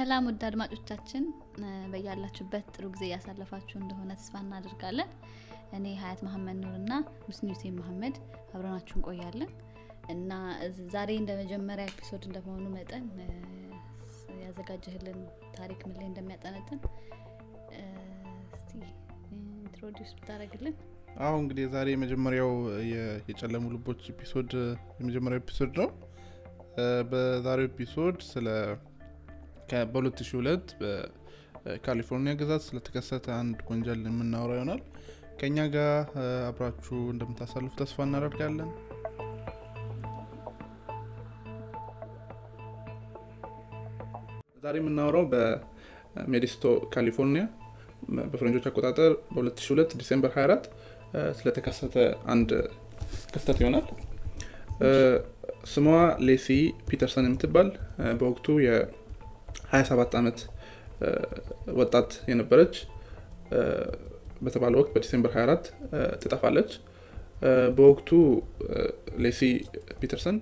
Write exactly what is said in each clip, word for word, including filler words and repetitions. ሰላም ውድ አድማጮቻችን በእያላችሁበት ጥሩ ጊዜ ያሳለፋችሁ እንደሆነ ተስፋ እናደርጋለን። እኔ ሀያት መሐመድ ኑርና ሙስኒውሴ መሐመድ አብረናችሁን ቆያለን እና ዛሬ እንደመጀመሪያ ኤፒሶድ እንደመሆኑ መጠን ያዘጋጀህልን ታሪክ ምን ላይ እንደሚያጠነጥን እስቲ ኢንትሮዲዩስ ብታደርግልን። አዎ እንግዲህ ዛሬ መጀመሪያው የጨለሙ ልቦች ኤፒሶድ የመጀመሪያው ኤፒሶድ ነው። በዛሬው ኤፒሶድ ስለ ከ2002 በካሊፎርኒያ ግዛት ስለተከሰተ አንድ ወንጀል የምናወራ ይሆናል። ከኛ ጋር አብራችሁ እንደምታሳልፉ ተስፋ እናደርጋለን። ዛሬ የምናወራው በሞዴስቶ ካሊፎርኒያ በፈረንጆች አቆጣጠር በ2002 ዲሴምበር ሃያ አራት ስለተከሰተ አንድ ክስተት ይሆናል። ስሟ ሌሲ ፒተርሰን የምትባል በወቅቱ የ ሃያ ሰባት አመት ወጣት የነበረች በተባለው ወቅት በዲሴምበር ሃያ አራት ተጠፋለች። በወቅቱ ሌሲ ፒተርሰን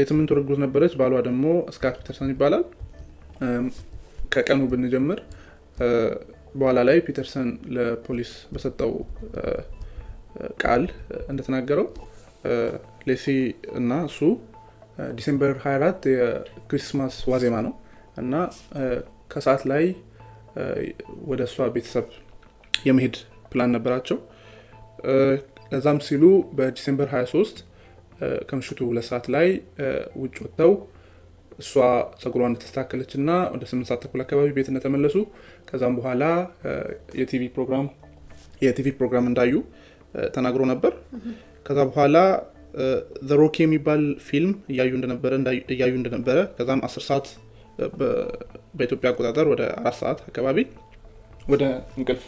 የስምንት ወር ጉዝ ነበረች። ባሏ ደግሞ ስካት ፒተርሰን ይባላል። ከቀኑ ብንጀምር በኋላ ላይ ፒተርሰን ለፖሊስ በሰጠው ቃል እንደተናገረው ሌሲ እና እሱ ዲሴምበር ሃያ አራት የክሪስማስ ዋዜማ ነው እና ከሰዓት ላይ ወደሷ ቤተሰብ የመሄድ ፕላን ነበራቸው። ለዛም ሲሉ በዲሴምበር ሃያ ሶስት ከምሽቱ ሁለት ሰዓት ላይ ውጭ ወጥተው እሷ ፀጉሯን እንደተስተካከለችና ወደ ስምንት ሰዓት ተኩል አካባቢ ቤት እንደተመለሱ ከዛም በኋላ የቲቪ ፕሮግራም የቲቪ ፕሮግራም እንዳዩ ተናግሮ ነበር። ከዛ በኋላ ዘሮክ የሚባል ፊልም ያዩ እንደነበረ ያዩ እንደነበረ ከዛም አስር ሰዓት በኢትዮጵያ አቆጣጠር ወደ አራት ሰዓት አካባቢ ወደ እንቅልፍ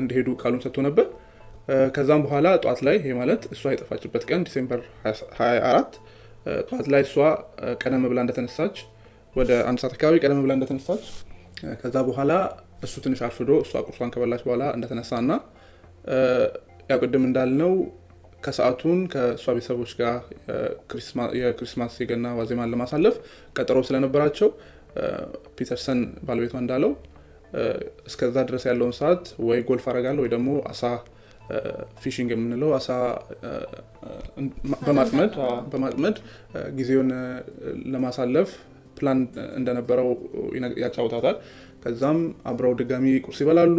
እንደሄዱ ቃሉን ሰጥቶ ነበር። ከዛም በኋላ ጧት ላይ ይሄ ማለት እሷ የጠፋችበት ቀን ዲሴምበር ሃያ አራት ጧት ላይ እሷ ቀደም ብላ እንደተነሳች ወደ አንድ ሰዓት አካባቢ ቀደም ብላ እንደተነሳች ከዛ በኋላ እሱ ትንሽ አርፍዶ እሷ ቁርሷን ከበላች በኋላ እንደተነሳና ያቀደም እንዳልነው ከሰዓቱን ከሷ ቤተሰቦች ጋር ክሪስማስ የክሪስማስ የገና ዋዜማን ለማሳለፍ ቀጠሮ ስለነበራቸው ፒተርሰን ባለቤቷ እንዳለው እስከዛ ድረስ ያለውን ሰዓት ወይ ጎልፍ አደርጋለሁ ወይ ደግሞ አሳ ፊሽንግ የምንለው አሳ በማጥመድ በማጥመድ ጊዜውን ለማሳለፍ ፕላን እንደነበረው ያጫውታታል። ከዛም አብረው ድጋሚ ቁርስ ይበላሉ።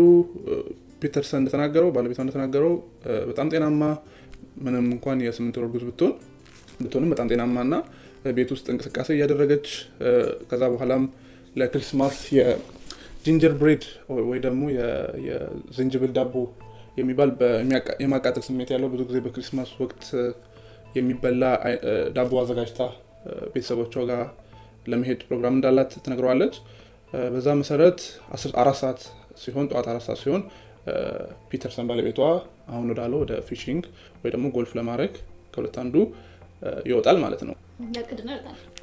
ፒተርሰን እንደተናገረው ባለቤቷ እንደተናገረው በጣም ጤናማ ምንም እንኳን የስምንት ወር ጉዝ ብትሆን ብትሆንም በጣም ጤናማና ቤት ውስጥ እንቅስቃሴ እያደረገች ከዛ በኋላም ለክሪስማስ የጂንጀር ብሬድ ወይ ደግሞ የዝንጅብል ዳቦ የሚባል በሚያቃጥል ስሜት ያለው ብዙ ጊዜ በክሪስማስ ወቅት የሚበላ ዳቦ አዘጋጅታ ቤተሰቦቿ ጋር ለመሄድ ፕሮግራም እንዳላት ትነግረዋለች። በዛ መሰረት አራት ሰዓት ሲሆን ጠዋት አራት ሰዓት ሲሆን ፒተርሰን ባለቤቷ አሁን ወዳለው ወደ ፊሽንግ ወይ ደግሞ ጎልፍ ለማድረግ ከሁለት አንዱ ይወጣል ማለት ነው።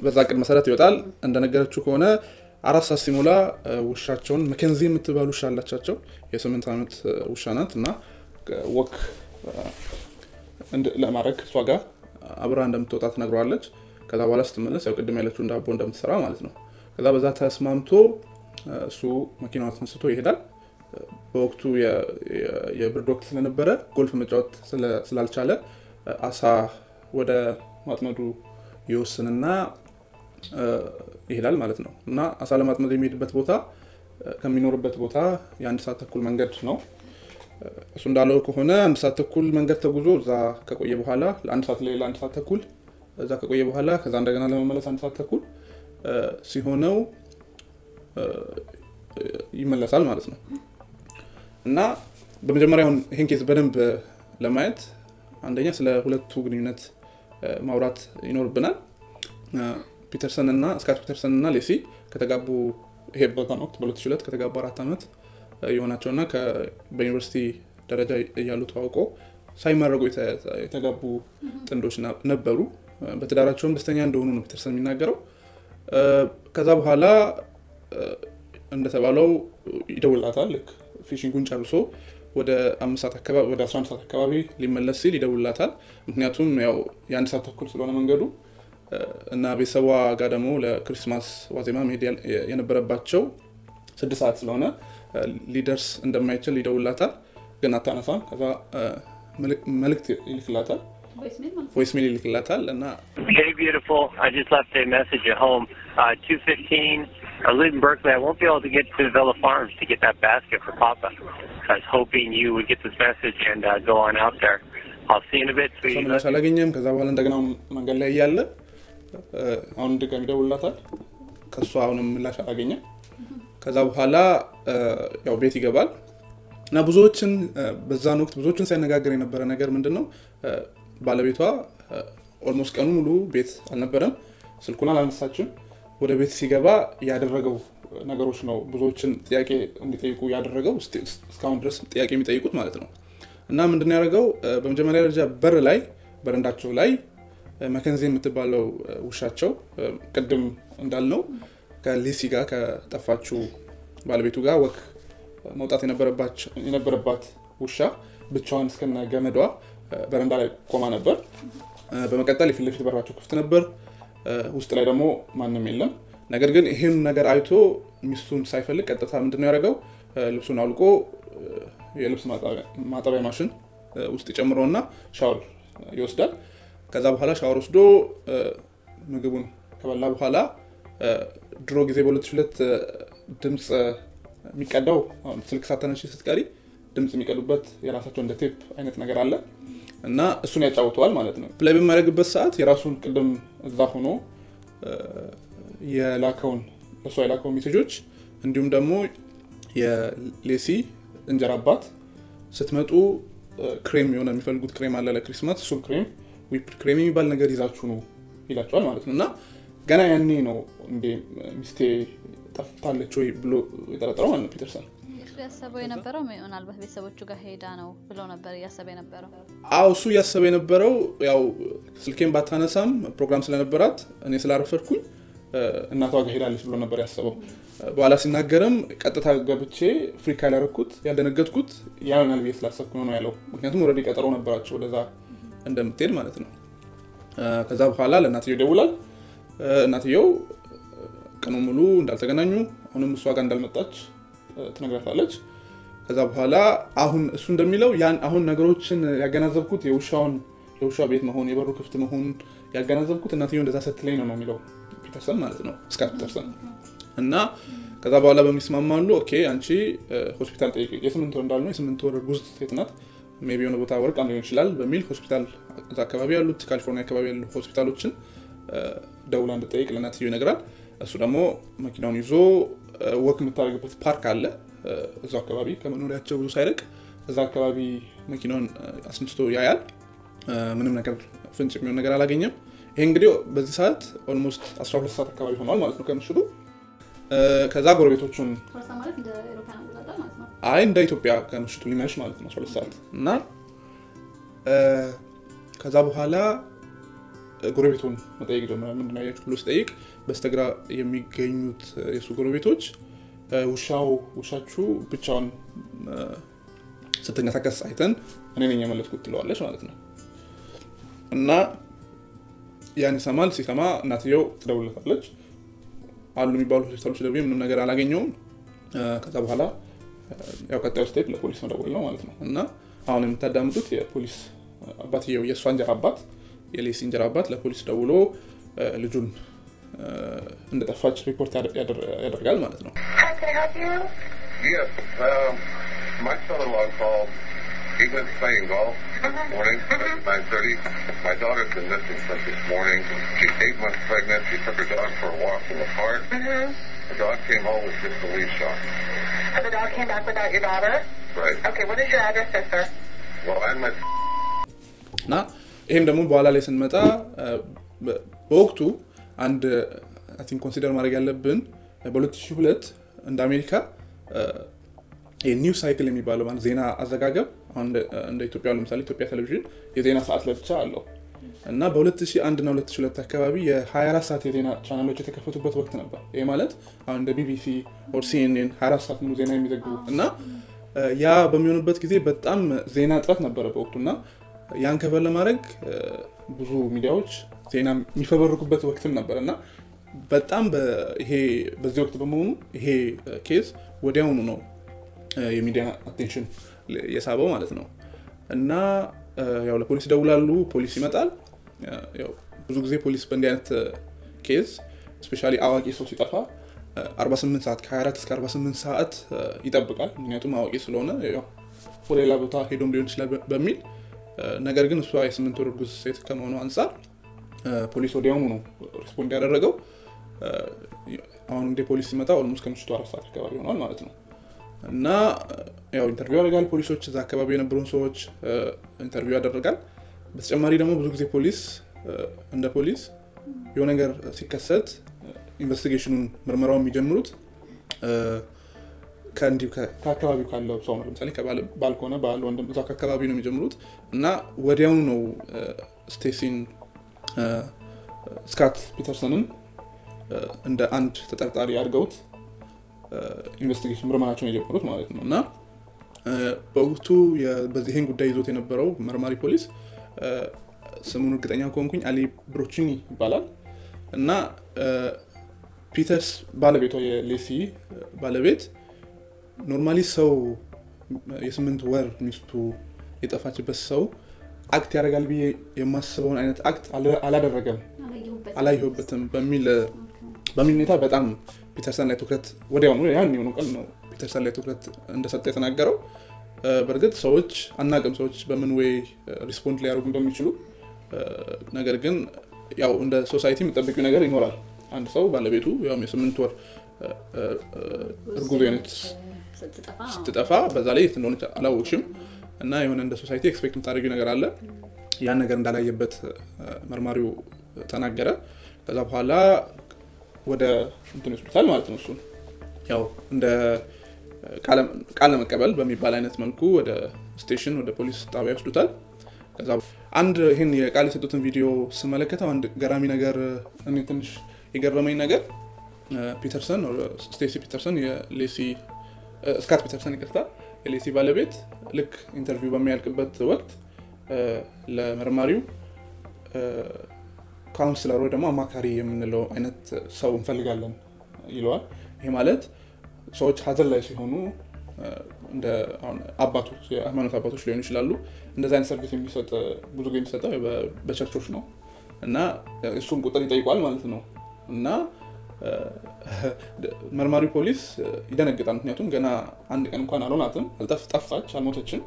በዛ ቅድ መሰረት ይወጣል። እንደነገረችው ከሆነ አራት ሰዓት ሲሞላ ውሻቸውን መከንዚ የምትባል ውሻ አላቻቸው የስምንት ዓመት ውሻ ናት እና ወክ ለማድረግ እሷ ጋር አብራ እንደምትወጣ ትነግረዋለች። ከዛ በኋላ ስትመለስ ያው ቅድም ያለችው እንዳቦ እንደምትሰራ ማለት ነው። ከዛ በዛ ተስማምቶ እሱ መኪናውን አንስቶ ይሄዳል። በወቅቱ የብርድ ወቅት ስለነበረ ጎልፍ መጫወት ስላልቻለ አሳ ወደ ማጥመዱ ይወስንና ይሄዳል ማለት ነው እና አሳ ለማጥመድ የሚሄድበት ቦታ ከሚኖርበት ቦታ የአንድ ሰዓት ተኩል መንገድ ነው። እሱ እንዳለው ከሆነ አንድ ሰዓት ተኩል መንገድ ተጉዞ እዛ ከቆየ በኋላ ለአንድ ሰዓት ሌላ አንድ ሰዓት ተኩል እዛ ከቆየ በኋላ ከዛ እንደገና ለመመለስ አንድ ሰዓት ተኩል ሲሆነው ይመለሳል ማለት ነው እና በመጀመሪያው ይሄን ኬዝ በደንብ ለማየት አንደኛ ስለ ሁለቱ ግንኙነት ማውራት ይኖርብናል። ፒተርሰን እና ስካት ፒተርሰን እና ሌሲ ከተጋቡ ይሄ በዛን ወቅት በ2002 ከተጋቡ አራት አመት የሆናቸውና በዩኒቨርሲቲ ደረጃ እያሉ ተዋውቀው ሳይመረቁ የተጋቡ ጥንዶች ነበሩ። በትዳራቸውም ደስተኛ እንደሆኑ ነው ፒተርሰን የሚናገረው። ከዛ በኋላ እንደተባለው ይደውላታል። ልክ ፊሽንጉን ጨርሶ ወደ አምስት ሰዓት አካባቢ ወደ አስራ አንድ ሰዓት አካባቢ ሊመለስ ሲል ይደውላታል። ምክንያቱም ያው የአንድ ሰዓት ተኩል ስለሆነ መንገዱ እና ቢሰዋ ጋደሙ ለክሪስማስ ዋዜማ መሄድ የነበረባቸው ስድስት ሰዓት ስለሆነ ሊደርስ እንደማይችል ይደውላታል ግን አታነሳም ከዛ መልእክት ይልክላታል voice mail ይልክላታል እና Hey beautiful I just left a message at home uh two fifteen I live in Berkeley I won't be able to get to Vela Farms to get that basket for Papa I was hoping you would get this message and uh, go on out there I'll see you in a bit sweetie ሰላም አላገኘም ከዛ በኋላ እንደገና መንገድ ላይ ያለ አሁን ድጋሚ ደውላታል ከሷ አሁንም ምላሽ አገኘ ከዛ በኋላ ያው ቤት ይገባል እና ብዙዎችን በዛን ወቅት ብዙዎችን ሳይነጋገር የነበረ ነገር ምንድነው ባለቤቷ ኦልሞስት ቀኑ ሙሉ ቤት አልነበረም ስልኩን አላነሳችም ወደ ቤት ሲገባ ያደረገው ነገሮች ነው ብዙዎችን ጥያቄ እንዲጠይቁ ያደረገው እስካሁን ድረስ ጥያቄ የሚጠይቁት ማለት ነው እና ምንድነው ያደረገው በመጀመሪያ ደረጃ በር ላይ በረንዳቸው ላይ መከንዚ የምትባለው ውሻቸው ቀደም እንዳልነው ከሊሲ ጋር ከጠፋችው ባለቤቱ ጋር ወክ መውጣት የነበረባቸው የነበረባት ውሻ ብቻዋን እስከነ ገመዷ በረንዳ ላይ ቆማ ነበር በመቀጠል የፊት ለፊት በራቸው ክፍት ነበር ውስጥ ላይ ደግሞ ማንም የለም ነገር ግን ይሄን ነገር አይቶ ሚስቱን ሳይፈልግ ቀጥታ ምንድነው ያደርገው ልብሱን አውልቆ የልብስ ማጣቢያ ማጣቢያ ማሽን ውስጥ ይጨምረውና ሻወር ይወስዳል ከዛ በኋላ ሻወር ወስዶ ምግቡን ከበላ በኋላ ድሮ ጊዜ በሁለት ሺህ ሁለት ድምጽ የሚቀዳው ስልክ ሳታነሺ ስትቀሪ ድምጽ የሚቀዱበት የራሳቸው እንደ ቴፕ አይነት ነገር አለ እና እሱን ያጫውተዋል ማለት ነው ፕሌይ በሚያደርግበት ሰዓት የራሱን ቅድም እዛ ሆኖ የላከውን እሱ የላከው ሜሴጆች እንዲሁም ደግሞ የሌሲ እንጀራ አባት ስትመጡ ክሬም የሆነ የሚፈልጉት ክሬም አለ ለክሪስማስ እሱን ክሬም ዊፕድ ክሬም የሚባል ነገር ይዛችሁ ነው ይላችኋል ማለት ነውና ገና ያኔ ነው እንደ ሚስቴ ጠፍታለች ወይ ብሎ የተረጠረው ማለት ነው ፒተርሰን ያሰበው የነበረው ምናል በቤተሰቦቹ ጋር ሄዳ ነው ብሎ ነበር ያሰበ የነበረው አው እሱ ያሰበ የነበረው ያው ስልኬን ባታነሳም ፕሮግራም ስለነበራት እኔ ስላረፈርኩኝ እናቷ ጋር ሄዳለች ብሎ ነበር ያሰበው በኋላ ሲናገርም ቀጥታ ገብቼ ፍሪካ ያላረኩት ያልደነገጥኩት ያለናል ቤት ስላሰብኩ ነው ያለው ምክንያቱም ኦሬዲ ቀጠሮ ነበራቸው ለዛ እንደምትል ማለት ነው ከዛ በኋላ ለእናትየው ደውላል እናትየው ቀኑ ሙሉ እንዳልተገናኙ አሁንም እሷ ጋር እንዳልመጣች ትነግራታለች ከዛ በኋላ አሁን እሱ እንደሚለው ያን አሁን ነገሮችን ያገናዘብኩት የውሻውን የውሻ ቤት መሆን የበሩ ክፍት መሆን ያገናዘብኩት እናትየው እንደዛ ስትለኝ ነው የሚለው ፒተርሰን ማለት ነው ስኮት ፒተርሰን እና ከዛ በኋላ በሚስማማሉ ኦኬ አንቺ ሆስፒታል ጠይቂ የስምንት ወር እንዳልነው የስምንት ወር ጉዝ ሴት ናት maybe on about work am ይችላል በሚል ሆስፒታል አካባቢ ያሉት ካሊፎርኒያ አካባቢ ያሉት ሆስፒታሎችን ደውላ እንድትጠይቅ ለእናትየው ይነግራል እሱ ደግሞ መኪናውን ይዞ ወክ የምታደርግበት ፓርክ አለ እዛ አካባቢ ከመኖሪያቸው ብዙ ሳይርቅ እዛ አካባቢ መኪናውን አስነስቶ ያያል ምንም ነገር ፍንጭ የሚሆን ነገር አላገኘም ይሄ እንግዲህ በዚህ ሰዓት ኦልሞስት አስራ ሁለት ሰዓት አካባቢ ሆኗል ማለት ነው ከምሽቱ ከዛ ጎረቤቶቹን ሆሳ ማለት እንደ ኤሮፓን አቆጣጠር ማለት ነው አይ እንደ ኢትዮጵያ ከምሽቱ ሊመሽ ማለት ነው አስራ ሁለት ሰዓት እና ከዛ በኋላ ጎረቤቱን መጠየቅ ጀመረ ምንድነው ያየችው ልስጠይቅ በስተግራ የሚገኙት የሱ ጎረቤቶች ውሻው ውሻችሁ ብቻውን ስትንቀሳቀስ አይተን እኔ ነኝ የመለስኩት ትለዋለች ማለት ነው እና ያን ሰማል ሲሰማ እናትየው ትደውልለታለች አሉ የሚባሉ ሆስፒታሎች ደግሞ ምንም ነገር አላገኘውም ከዛ በኋላ ያው ቀጣዩ ስቴፕ ለፖሊስ መደወል ነው ማለት ነው እና አሁን የምታዳምጡት የፖሊስ አባትየው የእሷ እንጀራ አባት የሌሲ እንጀራ አባት ለፖሊስ ደውሎ ልጁን እንደጠፋች ሪፖርት ያደርጋል ማለት ነው Yes, um, my son-in-law called. He went playing golf this morning at nine thirty. My daughter's been missing since this morning. She's eight months pregnant. She took her dog for a walk in the park. Mm-hmm. The dog came home with just a leash on. And the dog came back without your daughter? Right. Okay, what is your address, sister? Well, I'm at... Nah. ይሄም ደግሞ በኋላ ላይ ስንመጣ በወቅቱ አንድ አይ ቲንክ ኮንሲደር ማድረግ ያለብን በ2002 እንደ አሜሪካ የኒው ሳይክል የሚባለው ማለት ዜና አዘጋገብ እንደ ኢትዮጵያ ለምሳሌ ኢትዮጵያ ቴሌቪዥን የዜና ሰዓት ለብቻ አለው እና በ2001 እና ሁለት ሺህ ሁለት አካባቢ የ24 ሰዓት የዜና ቻናሎች የተከፈቱበት ወቅት ነበር ይሄ ማለት አሁን እንደ ቢቢሲ ኦር ሲኤንኤን ሃያ አራት ሰዓት ሙሉ ዜና የሚዘግቡ እና ያ በሚሆንበት ጊዜ በጣም ዜና እጥረት ነበረ በወቅቱና ያን ከበር ለማድረግ ብዙ ሚዲያዎች ዜና የሚፈበረኩበት ወቅትም ነበርና በጣም በይሄ በዚህ ወቅት በመሆኑ ይሄ ኬዝ ወዲያውኑ ነው የሚዲያ አቴንሽን የሳበው ማለት ነው። እና ያው ለፖሊስ ደውላሉ፣ ፖሊስ ይመጣል። ያው ብዙ ጊዜ ፖሊስ በእንዲህ አይነት ኬዝ ስፔሻሊ አዋቂ ሰው ሲጠፋ አርባ ስምንት ሰዓት ከ24 እስከ አርባ ስምንት ሰዓት ይጠብቃል። ምክንያቱም አዋቂ ስለሆነ ያው ወደ ሌላ ቦታ ሄዶም ሊሆን ይችላል በሚል ነገር ግን እሷ የስምንት ወር እርጉዝ ሴት ከመሆኑ አንፃር ፖሊስ ወዲያውኑ ነው ሪስፖንድ ያደረገው። አሁን እንደ ፖሊስ ሲመጣ ኦልሞስት ከምሽቱ አራት ሰዓት አካባቢ ሆኗል ማለት ነው። እና ያው ኢንተርቪው ያደርጋል፣ ፖሊሶች እዛ አካባቢ የነበሩን ሰዎች ኢንተርቪው ያደርጋል። በተጨማሪ ደግሞ ብዙ ጊዜ ፖሊስ እንደ ፖሊስ የሆነ ነገር ሲከሰት ኢንቨስቲጌሽኑን ምርመራውን የሚጀምሩት ከእንዲሁ ከአካባቢው ካለው ሰው ነው። ለምሳሌ ከባል ከሆነ ባል ወንድም እዛ አካባቢ ነው የሚጀምሩት እና ወዲያውኑ ነው ስቴሲን ስካት ፒተርሰንን እንደ አንድ ተጠርጣሪ አድርገውት ኢንቨስቲጌሽን ምርመራቸውን የጀመሩት ማለት ነው። እና በወቅቱ በዚህን ጉዳይ ይዞት የነበረው መርማሪ ፖሊስ ስሙን እርግጠኛ ከሆንኩኝ አሊ ብሮቺኒ ይባላል እና ፒተርስ ባለቤቷ የሌሲ ባለቤት ኖርማሊ ሰው የስምንት ወር ሚስቱ የጠፋችበት ሰው አክት ያደርጋል ብዬ የማስበውን አይነት አክት አላደረገም አላየሁበትም በሚል በሚል ሁኔታ በጣም ፒተርሰን ላይ ትኩረት ወዲያውኑ ያን የሆነው ቀል ነው ፒተርሰን ላይ ትኩረት እንደሰጠ የተናገረው። በእርግጥ ሰዎች አናውቅም ሰዎች በምን ወይ ሪስፖንድ ሊያደርጉ እንደሚችሉ ነገር ግን ያው እንደ ሶሳይቲ የምጠብቂው ነገር ይኖራል። አንድ ሰው ባለቤቱ ያውም የስምንት ወር እርጉዝ የሆነች ስትጠፋ በዛ ላይ የት እንደሆነች አላወቅሽም እና የሆነ እንደ ሶሳይቲ ኤክስፔክት የምታደርጊው ነገር አለ። ያን ነገር እንዳላየበት መርማሪው ተናገረ። ከዛ በኋላ ወደ እንትን ሆስፒታል ማለት ነው እሱን ያው እንደ ቃለ መቀበል በሚባል አይነት መልኩ ወደ ስቴሽን ወደ ፖሊስ ጣቢያ ወስዱታል። ከዛ አንድ ይሄን የቃል የሰጡትን ቪዲዮ ስመለከተው አንድ ገራሚ ነገር እኔ ትንሽ የገረመኝ ነገር ፒተርሰን ስቴሲ ፒተርሰን የሌሲ ስካት ፒተርሰን ይቅርታ የሌሲ ባለቤት ልክ ኢንተርቪው በሚያልቅበት ወቅት ለመርማሪው ካውንስለር ወይ ደግሞ አማካሪ የምንለው አይነት ሰው እንፈልጋለን ይለዋል። ይሄ ማለት ሰዎች ሀዘን ላይ ሲሆኑ እንደ አባቶች የሃይማኖት አባቶች ሊሆኑ ይችላሉ እንደዛ አይነት ሰርቪስ የሚሰጥ ብዙ ጊዜ የሚሰጠው በቸርቾች ነው እና እሱን ቁጥር ይጠይቋል ማለት ነው። እና መርማሪ ፖሊስ ይደነግጣል። ምክንያቱም ገና አንድ ቀን እንኳን አልሆናትም አልጠፋች አልሞተችም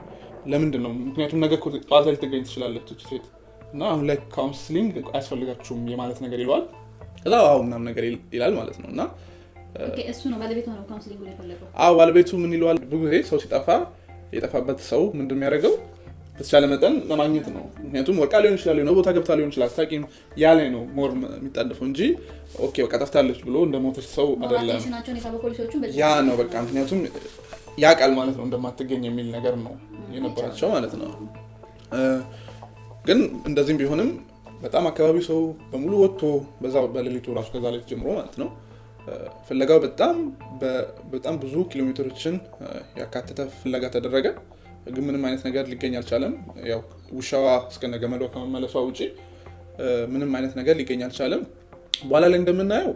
ለምንድን ነው ምክንያቱም ነገ ጠዋት ላይ ልትገኝ ትችላለች እች ሴት እና አሁን ላይ ካውንስሊንግ አያስፈልጋችሁም የማለት ነገር ይለዋል። ከዛ አዎ ምናምን ነገር ይላል ማለት ነው። እና እሱ ነው ባለቤቱ ነው ካውንስሊንግ ላይ ፈለገው። አዎ ባለቤቱ ምን ይለዋል ብዙ ጊዜ ሰው ሲጠፋ የጠፋበት ሰው ምንድን ነው ያደርገው በተቻለ መጠን ለማግኘት ነው። ምክንያቱም ወርቃ ሊሆን ይችላል ነው ቦታ ገብታ ሊሆን ይችላል ታቂም ያለ ነው ሞር የሚጣደፈው እንጂ ኦኬ በቃ ጠፍታለች ብሎ እንደሞተች ሰው አይደለም ያ ነው በቃ ምክንያቱም ያውቃል ማለት ነው እንደማትገኝ የሚል ነገር ነው የነበራቸው ማለት ነው። ግን እንደዚህም ቢሆንም በጣም አካባቢ ሰው በሙሉ ወጥቶ በዛ በሌሊቱ ራሱ ከዛ ላይ ጀምሮ ማለት ነው ፍለጋው በጣም በጣም ብዙ ኪሎ ሜትሮችን ያካተተ ፍለጋ ተደረገ። ግን ምንም አይነት ነገር ሊገኝ አልቻለም። ያው ውሻዋ እስከነ ገመዷ ከመመለሷ ውጪ ምንም አይነት ነገር ሊገኝ አልቻለም። በኋላ ላይ እንደምናየው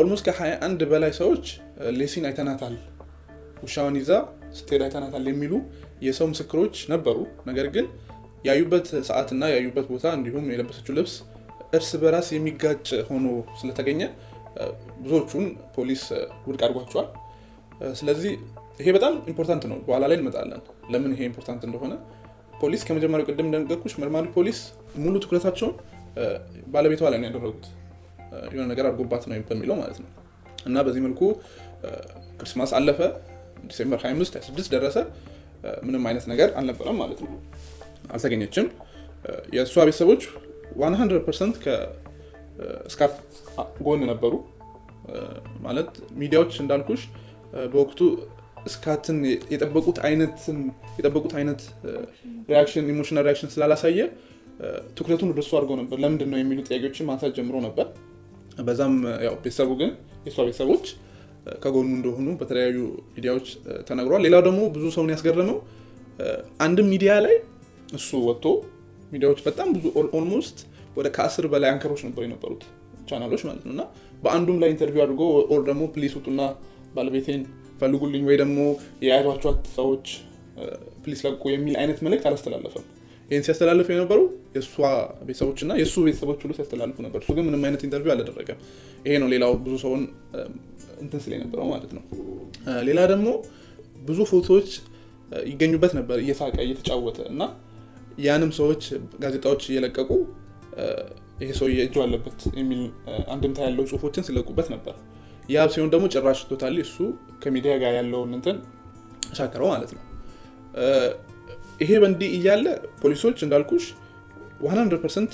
ኦልሞስት ከ21 በላይ ሰዎች ሌሲን አይተናታል ውሻዋን ይዛ ስትሄድ አይተናታል የሚሉ የሰው ምስክሮች ነበሩ። ነገር ግን ያዩበት ሰዓትና ያዩበት ቦታ እንዲሁም የለበሰችው ልብስ እርስ በራስ የሚጋጭ ሆኖ ስለተገኘ ብዙዎቹን ፖሊስ ውድቅ አድርጓቸዋል። ስለዚህ ይሄ በጣም ኢምፖርታንት ነው። በኋላ ላይ እንመጣለን ለምን ይሄ ኢምፖርታንት እንደሆነ። ፖሊስ ከመጀመሪያው ቅድም እንደነገርኩሽ መርማሪ ፖሊስ ሙሉ ትኩረታቸውን ባለቤቷ ላይ ነው ያደረጉት የሆነ ነገር አድርጎባት ነው በሚለው ማለት ነው። እና በዚህ መልኩ ክርስማስ አለፈ፣ ዲሴምበር ሃያ አምስት ሃያ ስድስት ደረሰ፣ ምንም አይነት ነገር አልነበረም ማለት ነው። አልተገኘችም። የእሷ ቤተሰቦች መቶ ፐርሰንት ከስካት ጎን ነበሩ ማለት ሚዲያዎች እንዳልኩሽ በወቅቱ ስካትን የጠበቁት አይነትን የጠበቁት አይነት ሪአክሽን ኢሞሽናል ሪአክሽን ስላላሳየ ትኩረቱን ወደሱ አድርጎ ነበር ለምንድን ነው የሚሉ ጥያቄዎችን ማንሳት ጀምሮ ነበር። በዛም ያው ቤተሰቡ ግን የእሷ ቤተሰቦች ከጎኑ እንደሆኑ በተለያዩ ሚዲያዎች ተነግሯል። ሌላው ደግሞ ብዙ ሰውን ያስገረመው አንድም ሚዲያ ላይ እሱ ወጥቶ ቪዲዮዎች በጣም ብዙ ኦልሞስት ወደ ከአስር በላይ አንከሮች ነበር የነበሩት ቻናሎች ማለት ነውና በአንዱም ላይ ኢንተርቪው አድርጎ ኦር ደሞ ፕሊስ ወጡና ባለቤቴን ፈልጉልኝ ወይ ደሞ የያዟቸው ሰዎች ፕሊስ ለቁ የሚል አይነት መልእክት አላስተላለፈም። ይሄን ሲያስተላልፍ የነበረው የሷ ቤተሰቦችና የሱ ቤተሰቦች ሁሉ ሲያስተላልፉ ነበር። እሱ ግን ምንም አይነት ኢንተርቪው አላደረገም። ይሄ ነው ሌላው ብዙ ሰውን እንትን ስለ የነበረው ማለት ነው። ሌላ ደሞ ብዙ ፎቶዎች ይገኙበት ነበር እየሳቀ እየተጫወተ እና ያንም ሰዎች ጋዜጣዎች እየለቀቁ ይሄ ሰው እየጆ አለበት የሚል አንድም ታያለው ጽሁፎችን ስለቁበት ነበር። ያብ ሲሆን ደግሞ ጭራሽ ቶታሊ እሱ ከሚዲያ ጋር ያለው እንትን አሻከረው ማለት ነው። ይሄ በእንዲ እያለ ፖሊሶች እንዳልኩሽ መቶ ፐርሰንት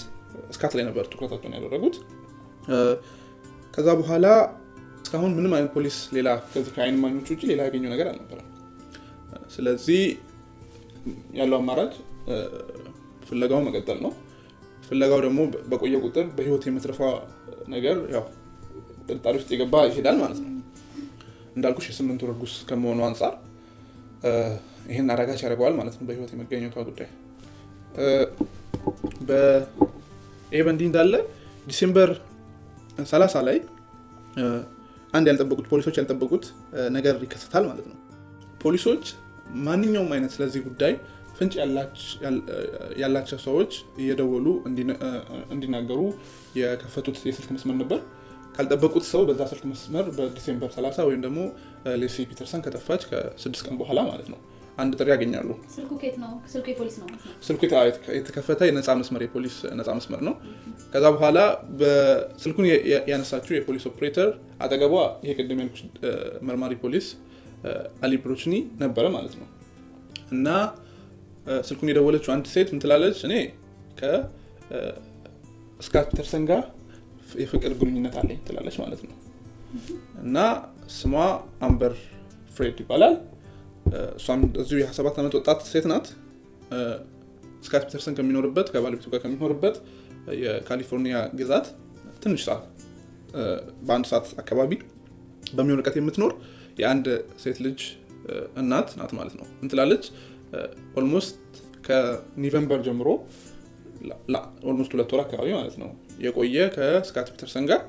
ስካት ላይ ነበር ትኩረታቸውን ያደረጉት። ከዛ በኋላ እስካሁን ምንም አይነት ፖሊስ ሌላ ከዚህ ከአይን ማኞች ውጪ ሌላ ያገኘው ነገር አልነበረም። ስለዚህ ያለው አማራጭ ፍለጋው መቀጠል ነው። ፍለጋው ደግሞ በቆየ ቁጥር በህይወት የምትረፋ ነገር ያው ጥርጣሬ ውስጥ ይገባ ይሄዳል ማለት ነው። እንዳልኩሽ የስምንት ወር ጉስ ከመሆኑ አንፃር ይሄን አደጋች ያደርገዋል ማለት ነው በህይወት የመገኘቷ ጉዳይ። በኤቨንት እንዳለ ዲሴምበር ሰላሳ ላይ አንድ ያልጠበቁት ፖሊሶች ያልጠበቁት ነገር ይከሰታል ማለት ነው። ፖሊሶች ማንኛውም አይነት ስለዚህ ጉዳይ ፍንጭ ያላቸው ሰዎች እየደወሉ እንዲናገሩ የከፈቱት የስልክ መስመር ነበር። ካልጠበቁት ሰው በዛ ስልክ መስመር በዲሴምበር ሰላሳ ወይም ደግሞ ሌሲ ፒተርሰን ከተፋች ከ6 ቀን በኋላ ማለት ነው አንድ ጥሪ ያገኛሉ። ስልኩ ከየት ነው? ስልኩ የፖሊስ ነው። ስልኩ የተከፈተ የነፃ መስመር የፖሊስ ነፃ መስመር ነው። ከዛ በኋላ በስልኩን ያነሳችው የፖሊስ ኦፕሬተር አጠገቧ ይሄ ቀደም ያልኩሽ መርማሪ ፖሊስ አሊ ብሮችኒ ነበር ማለት ነው። እና ስልኩን የደወለችው አንድ ሴት እንትላለች እኔ ከስካት ፒተርሰን ጋር የፍቅር ግንኙነት አለኝ እንትላለች ማለት ነው። እና ስሟ አምበር ፍሬይ ይባላል። እሷም እዚሁ የሰባት ዓመት ወጣት ሴት ናት። ስካት ፒተርሰን ከሚኖርበት ከባለቤቱ ጋር ከሚኖርበት የካሊፎርኒያ ግዛት ትንሽ ሰዓት በአንድ ሰዓት አካባቢ በሚሆን ርቀት የምትኖር የአንድ ሴት ልጅ እናት ናት ማለት ነው። እንትላለች ኦልሞስት ከኖቬምበር ጀምሮ ላ ኦልሞስት ሁለት ወር አካባቢ ማለት ነው የቆየ ከስካት ፒተርሰን ጋር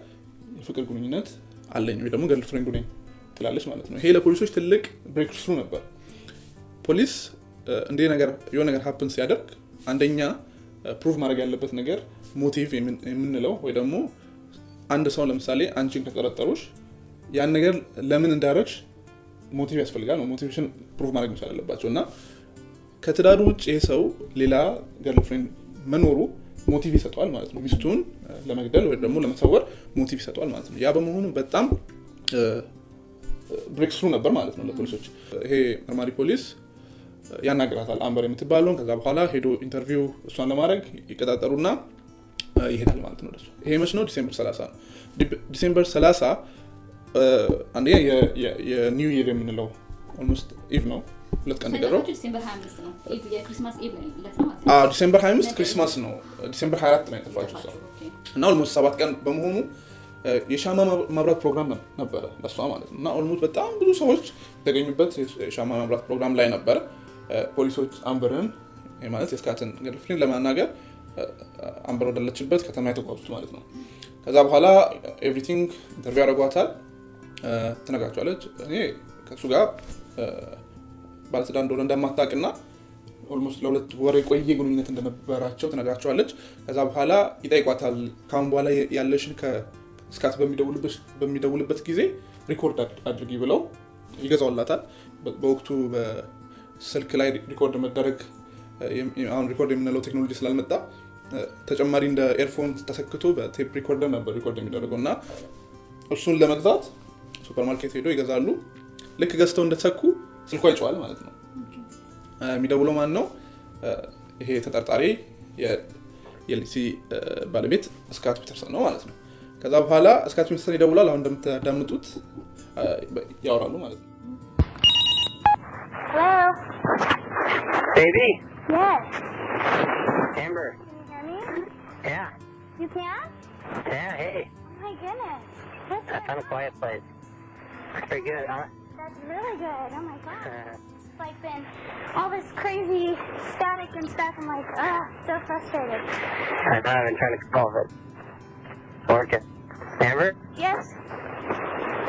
የፍቅር ግንኙነት አለኝ ወይ ደግሞ ገርል ፍሬንድ ነኝ ትላለች ማለት ነው። ይሄ ለፖሊሶች ትልቅ ብሬክ ስሩ ነበር። ፖሊስ እንደ ነገር የሆነ ነገር ሃፕን ሲያደርግ አንደኛ ፕሩቭ ማድረግ ያለበት ነገር ሞቲቭ የምንለው ወይ ደግሞ አንድ ሰው ለምሳሌ አንቺን ከተጠረጠሩሽ ያን ነገር ለምን እንዳደረግሽ ሞቲቭ ያስፈልጋል ነው። ሞቲቬሽን ፕሩቭ ማድረግ መቻል አለባቸውና ከትዳሩ ውጪ ይሄ ሰው ሌላ ገርል ፍሬንድ መኖሩ ሞቲቭ ይሰጣል ማለት ነው። ሚስቱን ለመግደል ወይ ደግሞ ለመሰወር ሞቲቭ ይሰጣል ማለት ነው። ያ በመሆኑ በጣም ብሬክ ስሩ ነበር ማለት ነው ለፖሊሶች። ይሄ መርማሪ ፖሊስ ያናግራታል አምበር የምትባለውን። ከዛ በኋላ ሄዶ ኢንተርቪው እሷን ለማድረግ ይቀጣጠሩና ይሄዳል ማለት ነው ለሱ። ይሄ መቼ ነው? ዲሴምበር ሰላሳ ነው። ዲሴምበር ሰላሳ አንዴ የኒው ኢየር የምንለው ኦልሞስት ኢቭ ነው። ሁለት ቀን ይቀረው ዲሴምበር ሃያ አምስት ነው። ኢቭ የክሪስማስ ኢቭ ነው ለሰማት። አዎ ዲሴምበር ሃያ አምስት ክሪስማስ ነው። ዲሴምበር ሃያ አራት ላይ ተፈጽሟል ሰው እና ኦልሞስት ሰባት ቀን በመሆኑ የሻማ ማብራት ፕሮግራም ነበር ለሷ ማለት ነው። እና ኦልሞስት በጣም ብዙ ሰዎች ተገኙበት የሻማ ማብራት ፕሮግራም ላይ ነበር። ፖሊሶች አምበርን ማለት የስካትን ገርልፍሬንድ ለማናገር አምበር ወደለችበት ከተማ የተጓዙት ማለት ነው። ከዛ በኋላ ኤቭሪቲንግ ኢንተርቪው አድርጓታል። ተነጋግቷለች እኔ ከሱ ጋር ባለስልጣን እንደሆነ እንደማታውቅና ኦልሞስት ለሁለት ወር የቆየ ግንኙነት እንደነበራቸው ተነግራቸዋለች። ከዛ በኋላ ይጠይቋታል ካሁን በኋላ ያለሽን ከስካት በሚደውልበት በሚደውልበት ጊዜ ሪኮርድ አድርጊ ብለው ይገዛውላታል። በወቅቱ በስልክ ላይ ሪኮርድ መደረግ አሁን ሪኮርድ የምንለው ቴክኖሎጂ ስላልመጣ ተጨማሪ እንደ ኤርፎን ተሰክቶ በቴፕ ሪኮርደር ነበር ሪኮርድ የሚደረገውና እሱን ለመግዛት ሱፐርማርኬት ሄዶ ይገዛሉ። ልክ ገዝተው እንደተሰኩ ስልኳ ይጫዋል ማለት ነው። የሚደውለው ማን ነው? ይሄ ተጠርጣሪ የሌሲ ባለቤት ስካት ፒተርሰን ነው ማለት ነው። ከዛ በኋላ ስካት ፒተርሰን ይደውላል። አሁን እንደምታዳምጡት ያወራሉ ማለት ነው። Hello baby? Yes. Amber. Can you hear me? Yeah. You can? Yeah, hey. Oh my goodness. That's kind of quiet place. That's pretty good, huh? That's really good. Oh my god. like been all this crazy static and stuff. I'm like, ah, so frustrated. I know, I've been trying to solve it. It's working. Amber? Yes?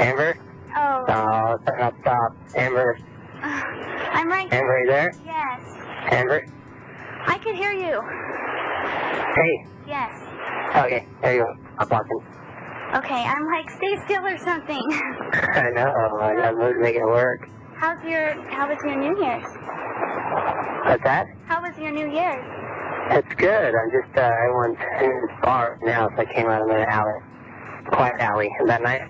Amber? Oh. Oh, something else stopped. Amber. Uh, I'm right here. Amber, are you there? Yes. Amber? I can hear you. Hey. Yes. Okay, there you go. I'm walking. Okay, I'm like, stay still or something. I know, I got to make it work. How's your, how was your New Year's? What's that? How was your New Year's? It's good. I'm just, uh, I went in this bar now, so I came out of an alley. Quiet alley. Is that nice?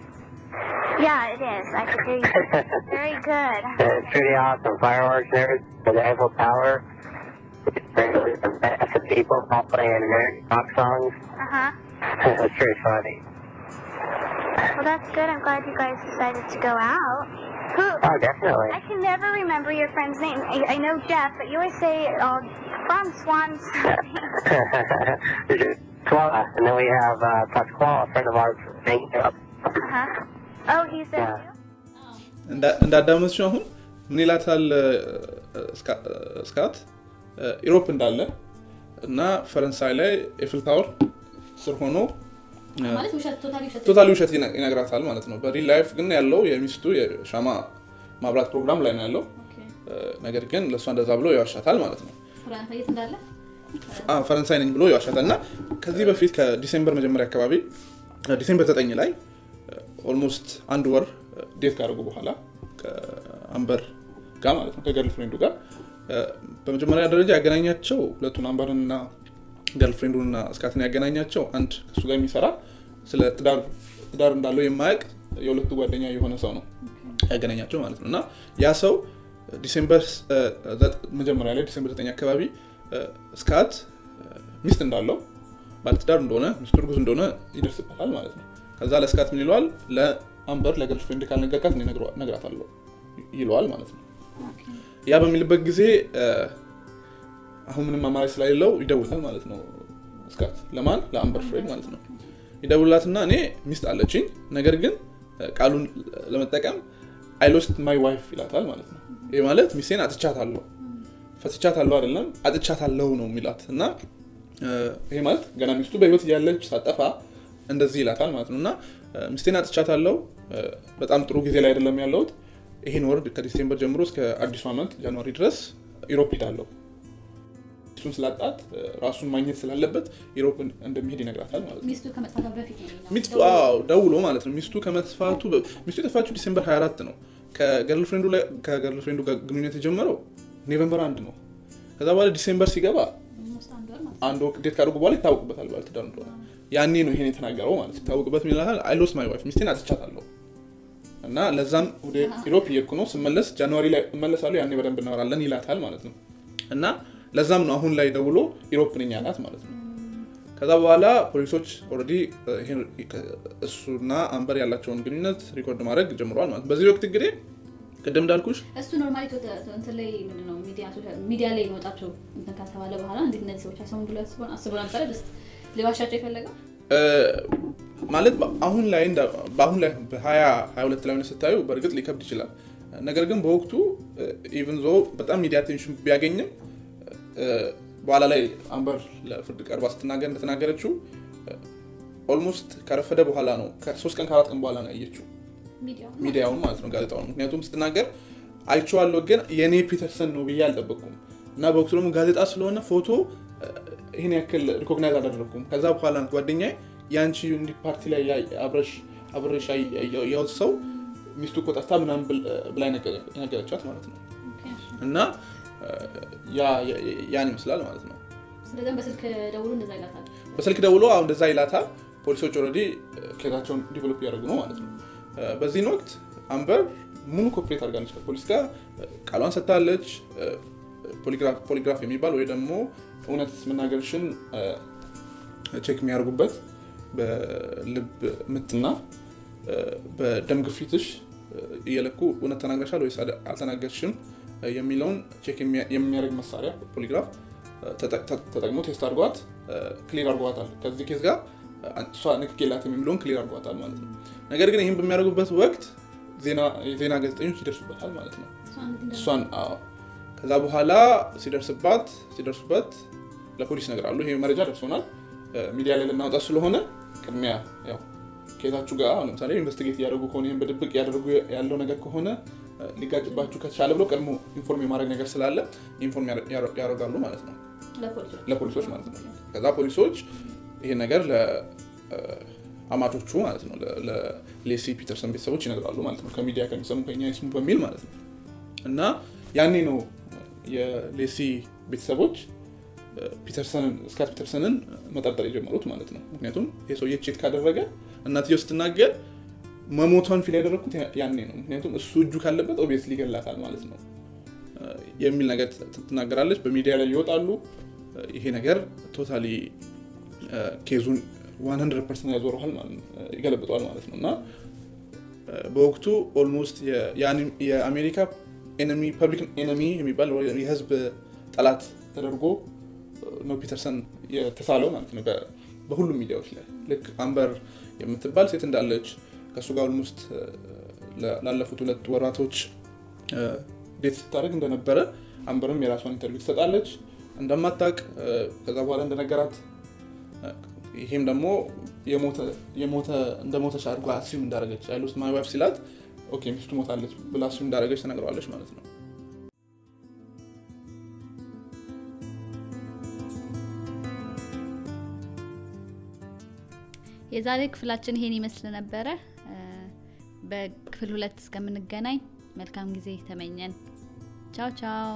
Yeah, it is. I can hear you. Very good. It's pretty awesome. Fireworks and everything. The Eiffel Tower. The best of people all playing American rock songs. Uh-huh. It's pretty funny. Well, that's good. I'm glad you guys decided to go out. Who? Oh, definitely. I can never remember your friend's name. I, I know Jeff, but you always say, oh, from Swans. Pasquala, and then we have uh, Pasquala, a friend of ours. Thank you. Uh-huh. Oh, he's there too? እንዳዳመስ ነው አሁን ምን ይላታል ስካት ዩሮፕ እንዳለ እና ፈረንሳይ ላይ ኤፍል ታወር ስር ሆኖ ማለት ውሸት ቶታሊ ውሸት ቶታሊ ውሸት ይነግራታል ማለት ነው በሪል ላይፍ ግን ያለው የሚስቱ የሻማ ማብራት ፕሮግራም ላይ ነው ያለው ነገር ግን ለሷ እንደዛ ብሎ ያዋሻታል ማለት ነው ፈረንሳይ እንዳለ አዎ ፈረንሳይ ነኝ ብሎ ያዋሻታልና ከዚህ በፊት ከዲሴምበር መጀመሪያ አካባቢ ዲሴምበር ዘጠኝ ላይ ኦልሞስት አንድ ወር ዴት ካደረጉ በኋላ ከአምበር ጋር ማለት ነው ከገርልፍሬንዱ ጋር በመጀመሪያ ደረጃ ያገናኛቸው ሁለቱን አምበርንና ገርልፍሬንዱና ስካትን ያገናኛቸው አንድ ከሱ ጋር የሚሰራ ስለ ትዳር ትዳር እንዳለው የማያውቅ የሁለቱ ጓደኛ የሆነ ሰው ነው ያገናኛቸው ማለት ነውና ያ ሰው ዲሴምበር መጀመሪያ ላይ ዲሴምበር ዘጠኝ አካባቢ ስካት ሚስት እንዳለው ማለት ትዳር እንደሆነ ሚስት ርጉዝ እንደሆነ ይደርስበታል ማለት ነው ከዛ ለስካት ምን ይሏል ለአምበር ለገርልፍሬንድ ካልነገርካት ምን ይነግሯል ነግራታለሁ ይሏል ማለት ነው ያ በሚልበት ጊዜ አሁን ምንም አማራጭ ስለሌለው ይደውላል ማለት ነው ስካት ለማን ለአምበር ፍሬ ማለት ነው ይደውላትና እኔ ሚስት አለችኝ ነገር ግን ቃሉን ለመጠቀም I lost my wife ይላታል ማለት ነው ይሄ ማለት ሚስቴን አጥቻታለሁ ፈትቻታለሁ አይደለም አጥቻታለሁ ነው የሚላት እና ይሄ ማለት ገና ሚስቱ በህይወት ያለች ሳጠፋ እንደዚህ ይላታል ማለት ነውና ሚስቴን አጥቻታለሁ በጣም ጥሩ ጊዜ ላይ አይደለም ያለሁት ይሄን ወር ከዲሴምበር ጀምሮ እስከ አዲስ ዓመት ጃንዋሪ ድረስ ዩሮፕ ሄዳለሁ እሱን ስላጣት ራሱን ማግኘት ስላለበት ዩሮፕ እንደሚሄድ ይነግራታል ማለት ነው ሚስቱ ከመጥፋቷ በፊት ነው ሚስቱ አዎ ደውሎ ማለት ነው ሚስቱ ከመጥፋቱ ሚስቱ የጠፋችው ዲሴምበር ሃያ አራት ነው ከገርልፍሬንዱ ላይ ከገርልፍሬንዱ ጋር ግንኙነት የጀመረው ኖቬምበር አንድ ነው ከዛ በኋላ ዲሴምበር ሲገባ አንድ ወቅት ዴት ካደረጉ በኋላ ይታወቅበታል ማለት ነው ያኔ ነው ይሄን የተናገረው ማለት ይታወቅበት ይላል I lost my wife ሚስቴን አጥቻታለሁ እና ለዛም ወደ ዩሮፕ እየሄድኩ ነው ስመለስ ጃንዋሪ ላይ እመለሳለሁ ያኔ በደንብ እናወራለን ይላታል ማለት ነው እና ለዛም ነው አሁን ላይ ደውሎ ዩሮፕ ነኝ ያላት ማለት ነው ከዛ በኋላ ፖሊሶች ኦሬዲ እሱና አምበር ያላቸውን ግንኙነት ሪኮርድ ማድረግ ጀምሯል ማለት በዚህ ወቅት እንግዲህ ቀደም እንዳልኩሽ እሱ ኖርማሊ ተንተ ላይ ምንድነው ሚዲያ ሚዲያ ላይ ወጣቸው እንትን ካተባለ በኋላ እንዴት ነው ሰዎች አሰሙ ብለው አስበው አስበው አንተ ደስ ሊዋሻቸው ይፈልጋል ማለት አሁን ላይ አሁን ላይ በ2022 ላይ ነው ስታዩ በርግጥ ሊከብድ ይችላል ነገር ግን በወቅቱ ኢቭን ዞ በጣም ሚዲያ አቴንሽን ቢያገኝም በኋላ ላይ አምበር ለፍርድ ቀርባ ስትናገር እንደተናገረችው ኦልሞስት ከረፈደ በኋላ ነው ከሶስት ቀን ከአራት ቀን በኋላ ነው ያየችው ሚዲያው ሚዲያው ማለት ነው ጋዜጣው ምክንያቱም ስትናገር አይቼዋለሁ ግን የኔ ፒተርሰን ነው ብዬ አልጠበቅኩም እና በወቅቱ ደግሞ ጋዜጣ ስለሆነ ፎቶ ይሄን ያክል ሪኮግናይዝ አላደረኩም ከዛ በኋላ ጓደኛዬ ያንቺ እንዲ ፓርቲ ላይ አብረሽ አብረሽ ያውት ሰው ሚስቱ እኮ ጠፍታ ምናምን ብላይ ነገረቻት ማለት ነው እና ያ ያን ይመስላል ማለት ነው ስለዚህ በስልክ ደውሎ እንደዛ ይላታል በስልክ ደውሎ አሁን እንደዛ ይላታል ፖሊሶች ኦሬዲ ከታቸውን ዲቨሎፕ ያደርጉ ነው ማለት ነው በዚህ ወቅት አምበር ሙሉ ኮፕሬት አድርጋለች ከፖሊስ ጋር ቃሏን ሰጥታለች ፖሊግራፍ ፖሊግራፍ የሚባል ወይ ደግሞ እውነት መናገርሽን ቼክ የሚያደርጉበት በልብ ምትና በደም ግፊትሽ እየለኩ እውነት ተናግረሻል ወይስ አልተናገርሽም የሚለውን ቼክ የሚያደርግ መሳሪያ ፖሊግራፍ ተጠቅሞ ቴስት አድርጓት ክሊር አድርጓታል ከዚህ ኬስ ጋር አንተ ሷ ንክኬላት የሚለውን ክሊር አድርጓታል ማለት ነው ነገር ግን ይሄን በሚያደርጉበት ወቅት ዜና የዜና ጋዜጠኞች ይደርሱበታል ማለት ነው። እሷን አዎ ከዛ በኋላ ሲደርስባት ሲደርሱበት ለፖሊስ ነግራሉ። ይሄ መረጃ ደርሶናል ሚዲያ ላይ ለማውጣት ስለሆነ ቅድሚያ ያው ከታችሁ ጋር አሁን ለምሳሌ ኢንቨስቲጌት ያደርጉ ከሆነ ይሄን በድብቅ ያደርጉ ያለው ነገር ከሆነ ሊጋጭባችሁ ከቻለ ብሎ ቀድሞ ኢንፎርም የማድረግ ነገር ስላለ ኢንፎርም ያደርጋሉ ማለት ነው ለፖሊሶች ለፖሊሶች ማለት ነው። ከዛ ፖሊሶች ይሄ ነገር ለ አማቶቹ ማለት ነው ለላሲ ፒተርሰን ቤተሰቦች ይነግራሉ ማለት ነው ከሚዲያ ከሚሰሙ ከኛ ይስሙ በሚል ማለት ነው። እና ያኔ ነው የላሲ ቤተሰቦች ፒተርሰንን ስካት ፒተርሰንን መጠርጠር የጀመሩት ማለት ነው። ምክንያቱም የሰውዬ ቼት ካደረገ እናትየው ስትናገር መሞቷን ፊል ያደረኩት ያኔ ነው። ምክንያቱም እሱ እጁ ካለበት ኦብቪየስሊ ገላታል ማለት ነው የሚል ነገር ትናገራለች። በሚዲያ ላይ ይወጣሉ። ይሄ ነገር ቶታሊ ኬዙን መቶ ፐርሰንት ያዞራል ማለት ይገለብጣል ማለት ነውና በወቅቱ ኦልሞስት ያኔ የአሜሪካ ኤነሚ ፐብሊክ ኤነሚ የሚባል የህዝብ ጠላት ተደርጎ ነው ፒተርሰን የተሳለው ማለት ነው በሁሉም ሚዲያዎች ላይ። ልክ አምበር የምትባል ሴት እንዳለች ከሱ ጋር ኦልሞስት ላለፉት ሁለት ወራቶች ዴት ታሪክ እንደነበረ አምበርም የራሷን ኢንተርቪው ትሰጣለች እንደማታውቅ ከዛ በኋላ እንደነገራት ይሄም ደሞ የሞተ የሞተ እንደሞተ ሻርጓ አሲም እንዳረጋች አይሉስ ማይ ዋይፍ ሲላት ኦኬ ምሽቱ ሞታለች ብላስም እንዳረጋች ተነግረዋለች ማለት ነው። የዛሬ ክፍላችን ይሄን ይመስል ነበረ። በክፍል ሁለት እስከምንገናኝ መልካም ጊዜ ተመኘን። ቻው ቻው።